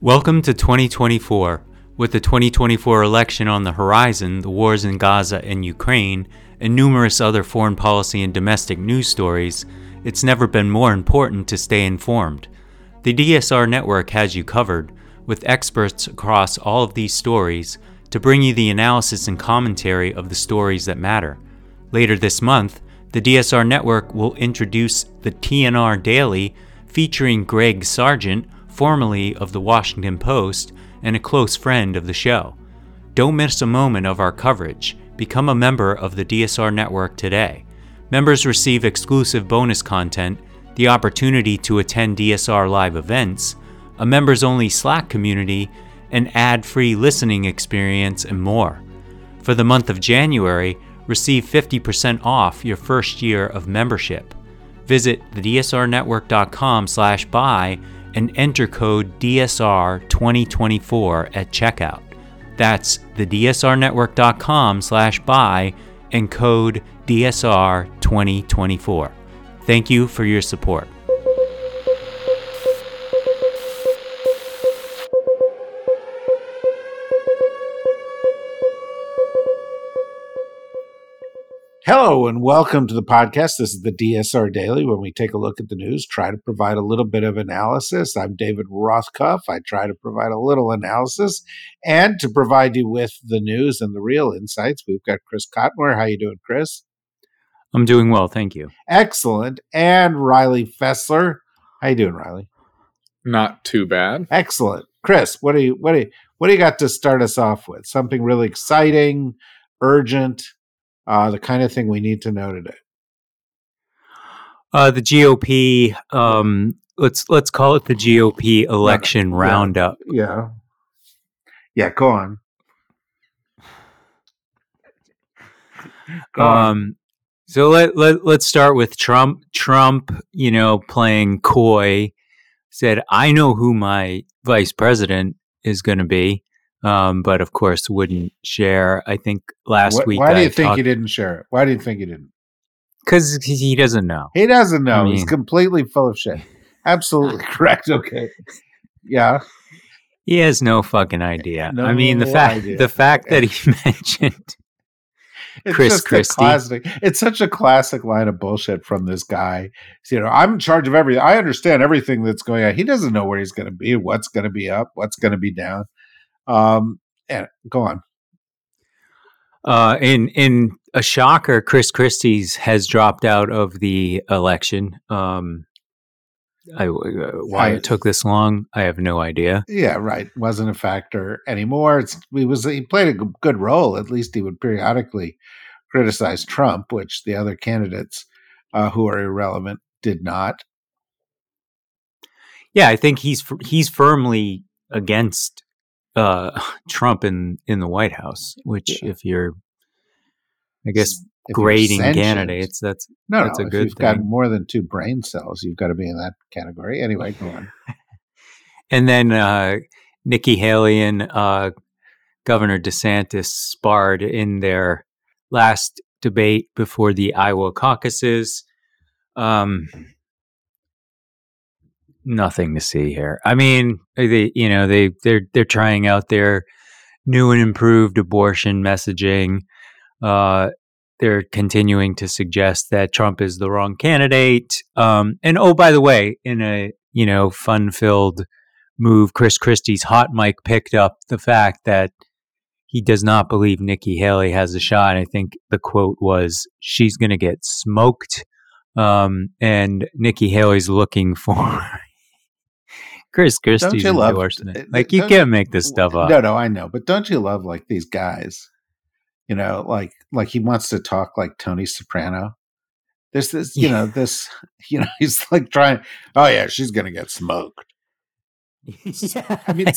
Welcome to 2024. With the 2024 election on the horizon, the wars in Gaza and Ukraine, and numerous other foreign policy and domestic news stories, it's never been more important to stay informed. The DSR Network has you covered, with experts across all of these stories, to bring you the analysis and commentary of the stories that matter. Later this month, the DSR Network will introduce the TNR Daily, featuring Greg Sargent, formerly of the Washington Post, and a close friend of the show. Don't miss a moment of our coverage. Become a member of the DSR Network today. Members receive exclusive bonus content, the opportunity to attend DSR live events, a members-only Slack community, an ad-free listening experience, and more. For the month of January, receive 50% off your first year of membership. Visit thedsrnetwork.com/buy and enter code DSR2024 at checkout. That's thedsrnetwork.com/buy and code DSR2024. Thank you for your support. Hello and welcome to the podcast. This is the DSR Daily, when we take a look at the news, try to provide a little bit of analysis. I'm David Rothkopf. I try to provide a little analysis, and to provide you with the news and the real insights, we've got Chris Cotmore. How you doing, Chris? I'm doing well, thank you. Excellent. And Riley Fessler. How you doing, Riley? Not too bad. Excellent. Chris, what do you got to start us off with? Something really exciting, urgent. The kind of thing we need to know today. The GOP, let's call it the GOP election roundup. Yeah, go on. So let's start with Trump. Trump, playing coy, said, "I know who my vice president is going to be." But of course wouldn't share. I think last week. Why do you think he didn't share it? Why do you think he didn't? Because he doesn't know. He doesn't know. I mean, he's completely full of shit. Absolutely correct. Okay. Yeah. He has no fucking idea. No, I mean, the fact that he mentioned Chris Christie. It's such a classic line of bullshit from this guy. I'm in charge of everything. I understand everything that's going on. He doesn't know where he's going to be, what's going to be up, what's going to be down. And go on. In a shocker, Chris Christie's has dropped out of the election. Why it took this long, I have no idea. Yeah, right. Wasn't a factor anymore. He played a good role. At least he would periodically criticize Trump, which the other candidates who are irrelevant did not. Yeah, I think he's firmly against Trump in the White House, which if you're, I guess, grading candidates, that's a good thing. If you've got more than two brain cells, you've got to be in that category. Anyway, go on. And then Nikki Haley and Governor DeSantis sparred in their last debate before the Iowa caucuses. Nothing to see here. I mean, they're trying out their new and improved abortion messaging. They're continuing to suggest that Trump is the wrong candidate. And by the way, in a fun-filled move, Chris Christie's hot mic picked up the fact that he does not believe Nikki Haley has a shot. I think the quote was, "She's going to get smoked," and Nikki Haley's looking for Chris Christie's endorsement. Like, you can't make this stuff up. No, I know. But don't you love, like, these guys? Like he wants to talk like Tony Soprano. There's this, he's like trying, oh, yeah, she's going to get smoked. Yeah. I mean,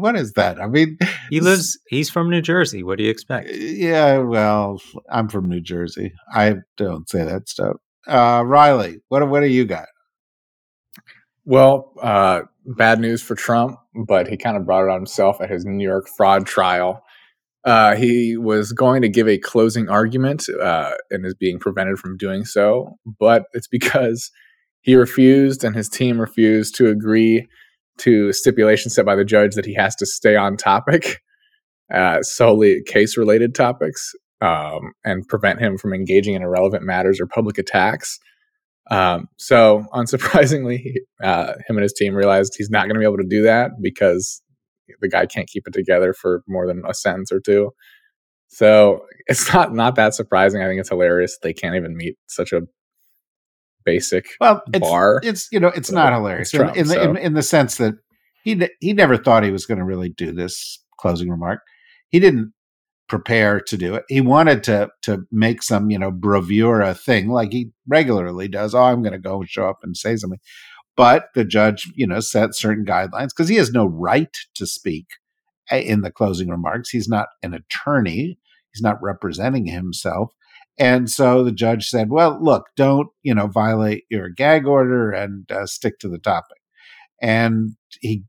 what is that? I mean, he's from New Jersey. What do you expect? Yeah, well, I'm from New Jersey. I don't say that stuff. Riley, what do you got? Well, bad news for Trump, but he kind of brought it on himself at his New York fraud trial. He was going to give a closing argument and is being prevented from doing so, but it's because he refused and his team refused to agree to stipulations set by the judge that he has to stay on topic, solely case-related topics, and prevent him from engaging in irrelevant matters or public attacks. So unsurprisingly, him and his team realized he's not going to be able to do that because the guy can't keep it together for more than a sentence or two. So it's not that surprising. I think it's hilarious. They can't even meet such a basic bar. It's not hilarious Trump, in the sense that he never thought he was going to really do this closing remark. He didn't prepare to do it. He wanted to make some, bravura thing like he regularly does. Oh, I'm going to go show up and say something. But the judge, set certain guidelines because he has no right to speak in the closing remarks. He's not an attorney. He's not representing himself. And so the judge said, well, look, don't, violate your gag order and stick to the topic. And he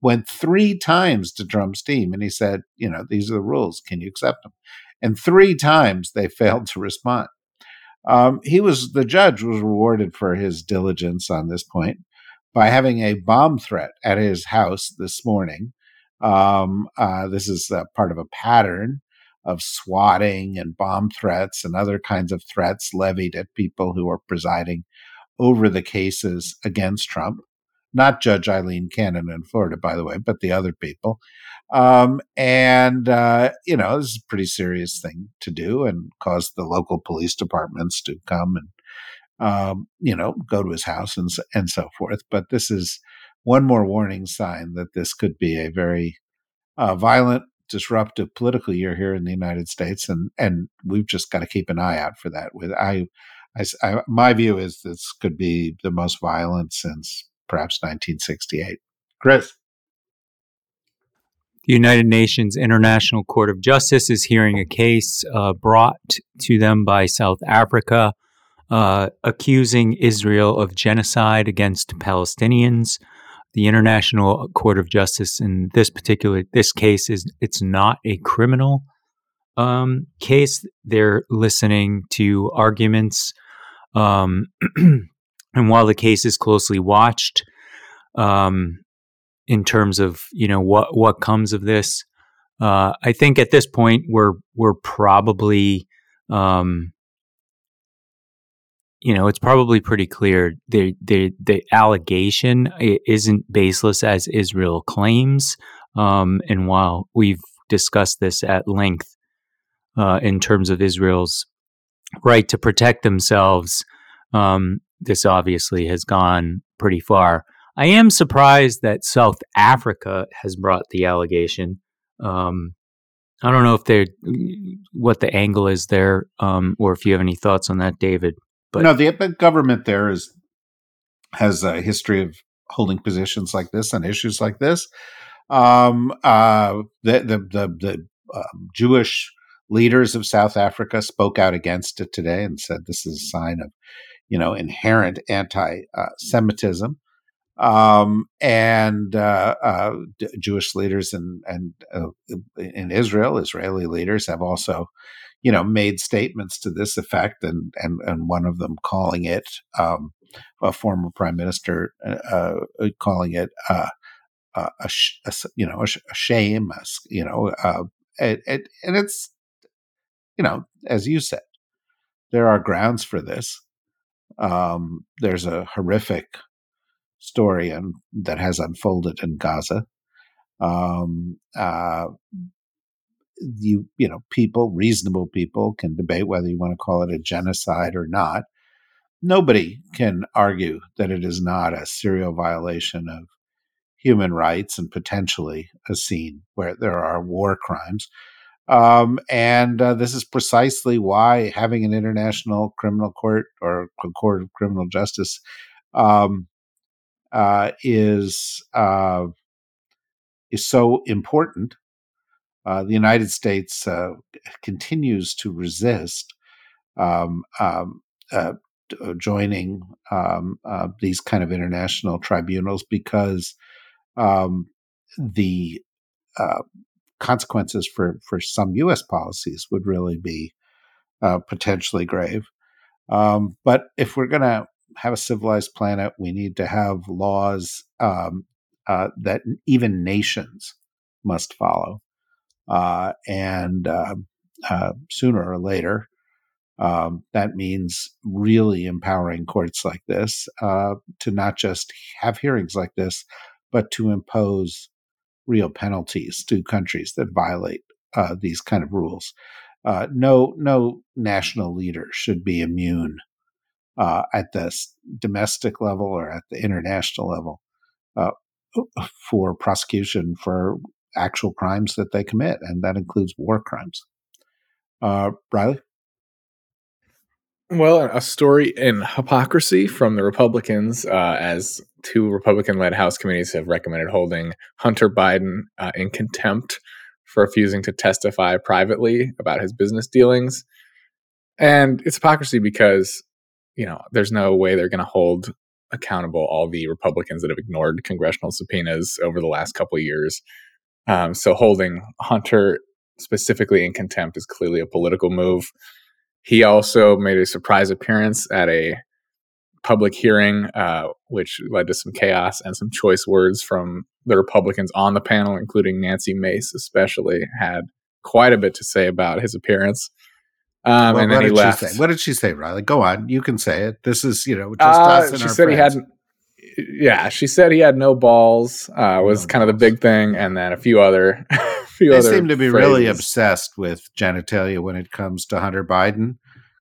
went three times to Trump's team and he said, these are the rules. Can you accept them? And three times they failed to respond. The judge was rewarded for his diligence on this point by having a bomb threat at his house this morning. This is part of a pattern of swatting and bomb threats and other kinds of threats levied at people who are presiding over the cases against Trump. Not Judge Eileen Cannon in Florida, by the way, but the other people. This is a pretty serious thing to do and caused the local police departments to come and, go to his house and so forth. But this is one more warning sign that this could be a very violent, disruptive political year here in the United States. And we've just got to keep an eye out for that. My view is this could be the most violent since perhaps 1968. Chris. The United Nations International Court of Justice is hearing a case brought to them by South Africa accusing Israel of genocide against Palestinians. The International Court of Justice in this case is it's not a criminal case. They're listening to arguments and while the case is closely watched in terms of, what comes of this, I think at this point we're probably, it's probably pretty clear the allegation isn't baseless as Israel claims. And while we've discussed this at length in terms of Israel's right to protect themselves, this obviously has gone pretty far. I am surprised that South Africa has brought the allegation. I don't know if what the angle is there, or if you have any thoughts on that, David. But no, the government there has a history of holding positions like this on issues like this. Jewish leaders of South Africa spoke out against it today and said this is a sign of inherent anti-Semitism, Jewish leaders in Israel, Israeli leaders have also, made statements to this effect, and one of them calling it, a former prime minister calling it a shame, and it's, as you said, there are grounds for this. There's a horrific story that has unfolded in Gaza. Reasonable people can debate whether you want to call it a genocide or not. Nobody can argue that it is not a serial violation of human rights and potentially a scene where there are war crimes. This is precisely why having an international criminal court or a court of criminal justice is so important. The United States continues to resist joining these kind of international tribunals because the consequences for some U.S. policies would really be potentially grave. But if we're going to have a civilized planet, we need to have laws that even nations must follow. And sooner or later, that means really empowering courts like this to not just have hearings like this, but to impose real penalties to countries that violate these kind of rules. No national leader should be immune at the domestic level or at the international level for prosecution for actual crimes that they commit, and that includes war crimes. Riley? Well, a story in hypocrisy from the Republicans, as two Republican-led House committees have recommended holding Hunter Biden in contempt for refusing to testify privately about his business dealings. And it's hypocrisy because, you know, there's no way they're going to hold accountable all the Republicans that have ignored congressional subpoenas over the last couple of years. So holding Hunter specifically in contempt is clearly a political move. He also made a surprise appearance at a public hearing, which led to some chaos and some choice words from the Republicans on the panel, including Nancy Mace, especially had quite a bit to say about his appearance. Well, and then he left. What did she say, Riley? Go on. You can say it. This is, you know, just us and she our said friends. She said he had no balls, was kind of the big thing. And then a few other phrases. They seem to be really obsessed with genitalia when it comes to Hunter Biden,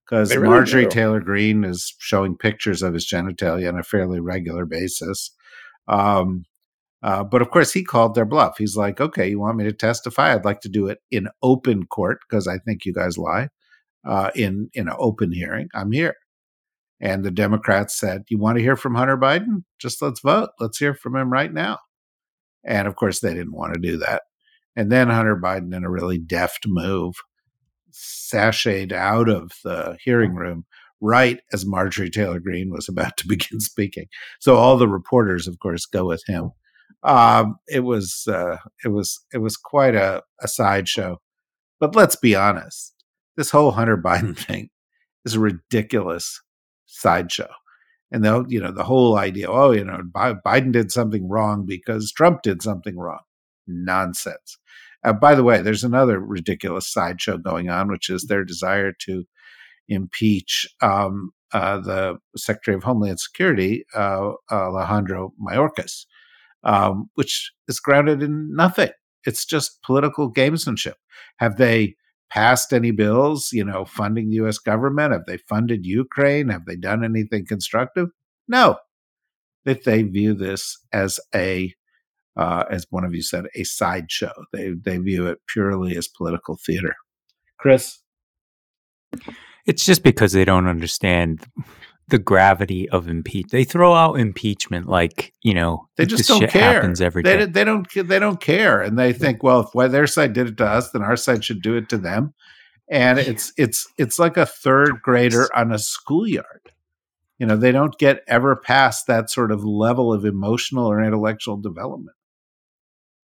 because really Marjorie Taylor Greene is showing pictures of his genitalia on a fairly regular basis. But of course, he called their bluff. He's like, okay, you want me to testify? I'd like to do it in open court because I think you guys lie. In an open hearing, I'm here. And the Democrats said, you want to hear from Hunter Biden? Just let's vote. Let's hear from him right now. And of course, they didn't want to do that. And then Hunter Biden, in a really deft move, sashayed out of the hearing room right as Marjorie Taylor Greene was about to begin speaking. So all the reporters, of course, go with him. It was quite a sideshow. But let's be honest. This whole Hunter Biden thing is a ridiculous sideshow. And the whole idea, Biden did something wrong because Trump did something wrong. Nonsense. By the way, there's another ridiculous sideshow going on, which is their desire to impeach the Secretary of Homeland Security, Alejandro Mayorkas, which is grounded in nothing. It's just political gamesmanship. Have they passed any bills, funding the U.S. government? Have they funded Ukraine? Have they done anything constructive? No. That they view this as as one of you said, a sideshow. They view it purely as political theater. Chris? It's just because they don't understand the gravity of impeachment. They throw out impeachment like, they just don't care. Happens every day. They don't care, and they think, well, if their side did it to us, then our side should do it to them. And it's like a third grader on a schoolyard. They don't get ever past that sort of level of emotional or intellectual development.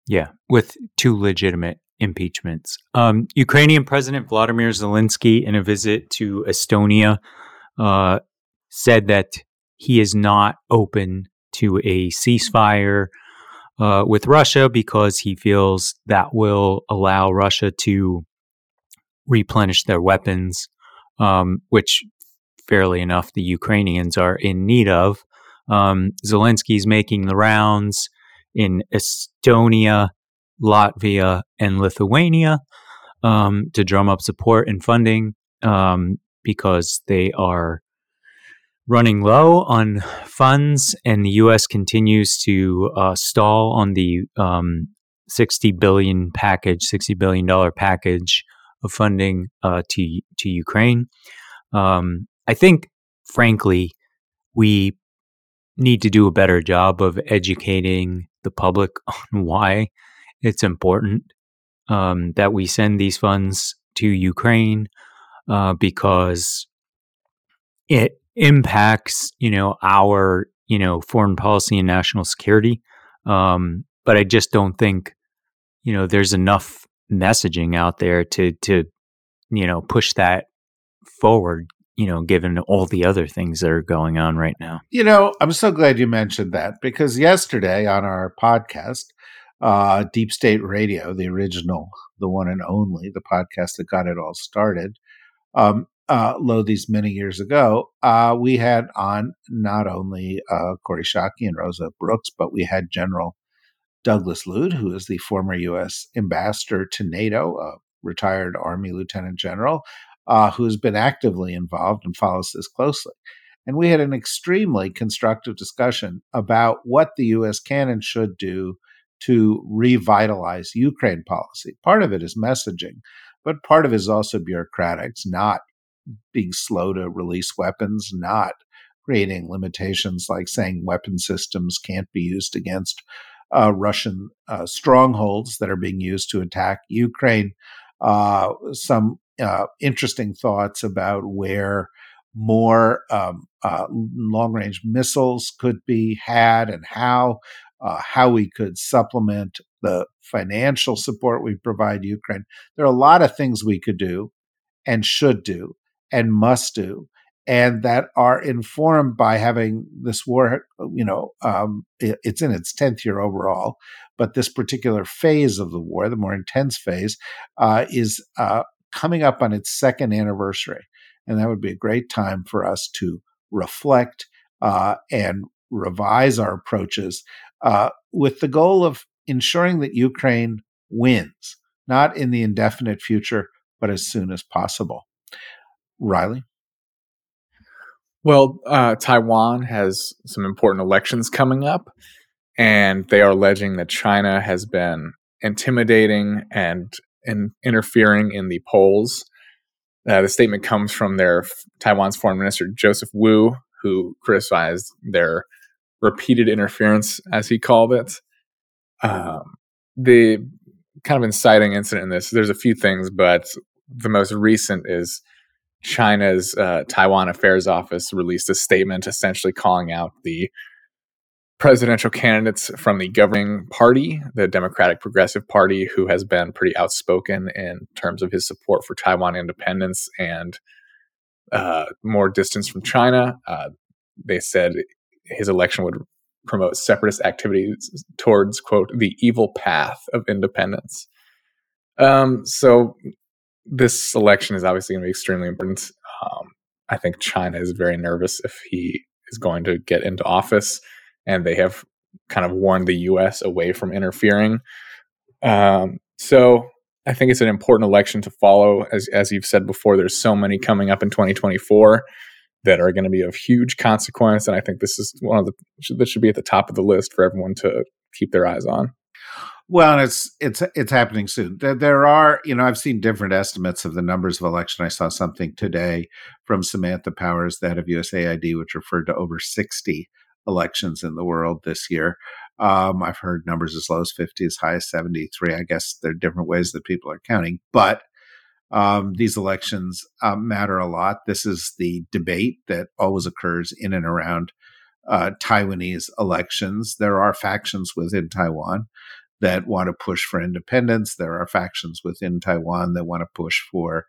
Yeah, with two legitimate impeachments. Ukrainian President Vladimir Zelensky, in a visit to Estonia, said that he is not open to a ceasefire with Russia because he feels that will allow Russia to replenish their weapons, which, fairly enough, the Ukrainians are in need of. Zelensky's making the rounds in Estonia, Latvia, and Lithuania to drum up support and funding because they are running low on funds, and the U.S. continues to stall on the $60 billion package of funding to Ukraine. I think, frankly, we need to do a better job of educating the public on why it's important that we send these funds to Ukraine because it impacts, our, foreign policy and national security. But I just don't think, there's enough messaging out there to push that forward, you know, given all the other things that are going on right now. You know, I'm so glad you mentioned that, because yesterday on our podcast, Deep State Radio, the original, the one and only, the podcast that got it all started, these many years ago, we had on not only Corey Shockey and Rosa Brooks, but we had General Douglas Lute, who is the former U.S. ambassador to NATO, a retired Army lieutenant general, who has been actively involved and follows this closely. And we had an extremely constructive discussion about what the U.S. can and should do to revitalize Ukraine policy. Part of it is messaging, but part of it is also bureaucratic. It's not being slow to release weapons, not creating limitations like saying weapon systems can't be used against Russian strongholds that are being used to attack Ukraine. Some interesting thoughts about where more long-range missiles could be had and how we could supplement the financial support we provide Ukraine. There are a lot of things we could do and should do and must do, and that are informed by having this war. You know, it's in its 10th year overall, but this particular phase of the war, the more intense phase, is coming up on its second anniversary. And that would be a great time for us to reflect and revise our approaches with the goal of ensuring that Ukraine wins, not in the indefinite future, but as soon as possible. Riley? Well, Taiwan has some important elections coming up, and they are alleging that China has been intimidating and interfering in the polls. The statement comes from Taiwan's Foreign Minister, Joseph Wu, who criticized their repeated interference, as he called it. The kind of inciting incident in this, there's a few things, but the most recent is China's Taiwan Affairs Office released a statement essentially calling out the presidential candidates from the governing party, the Democratic Progressive Party, who has been pretty outspoken in terms of his support for Taiwan independence and more distance from China. They said his election would promote separatist activities towards, quote, the evil path of independence. So this election is obviously going to be extremely important. I think China is very nervous if he is going to get into office, and they have kind of warned the U.S. away from interfering. So I think it's an important election to follow. As you've said before, there's so many coming up in 2024 that are going to be of huge consequence, and I think this is one of that should be at the top of the list for everyone to keep their eyes on. Well, and it's happening soon. There are, you know, I've seen different estimates of the numbers of election. I saw something today from Samantha Powers, the head of USAID, which referred to over 60 elections in the world this year. I've heard numbers as low as 50, as high as 73. I guess there are different ways that people are counting, but these elections matter a lot. This is the debate that always occurs in and around Taiwanese elections. There are factions within Taiwan that want to push for independence. There are factions within Taiwan that want to push for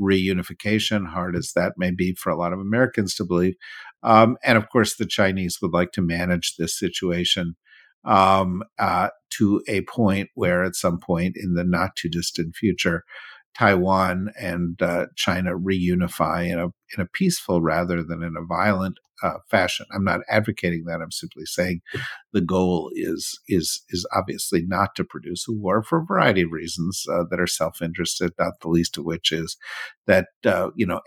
reunification, hard as that may be for a lot of Americans to believe. And of course, the Chinese would like to manage this situation to a point where at some point in the not too distant future, Taiwan and China reunify in a peaceful rather than in a violent fashion. I'm not advocating that. I'm simply saying the goal is obviously not to produce a war for a variety of reasons that are self-interested, not the least of which is that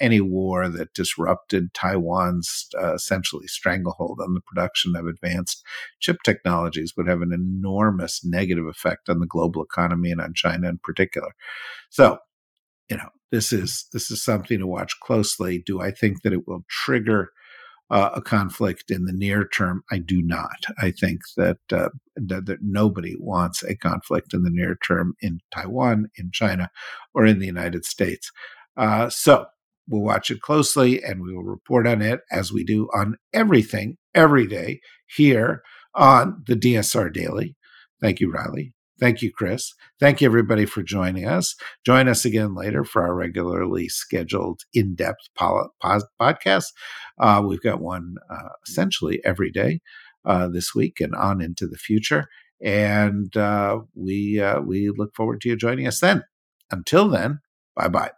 any war that disrupted Taiwan's essentially stranglehold on the production of advanced chip technologies would have an enormous negative effect on the global economy and on China in particular. So, you know, this is something to watch closely. Do I think that it will trigger a conflict in the near term? I do not. I think that nobody wants a conflict in the near term in Taiwan, in China, or in the United States. So we'll watch it closely, and we will report on it as we do on everything every day here on the DSR Daily. Thank you, Riley. Thank you, Chris. Thank you, everybody, for joining us. Join us again later for our regularly scheduled in-depth podcast. We've got one essentially every day this week and on into the future. And we look forward to you joining us then. Until then, bye-bye.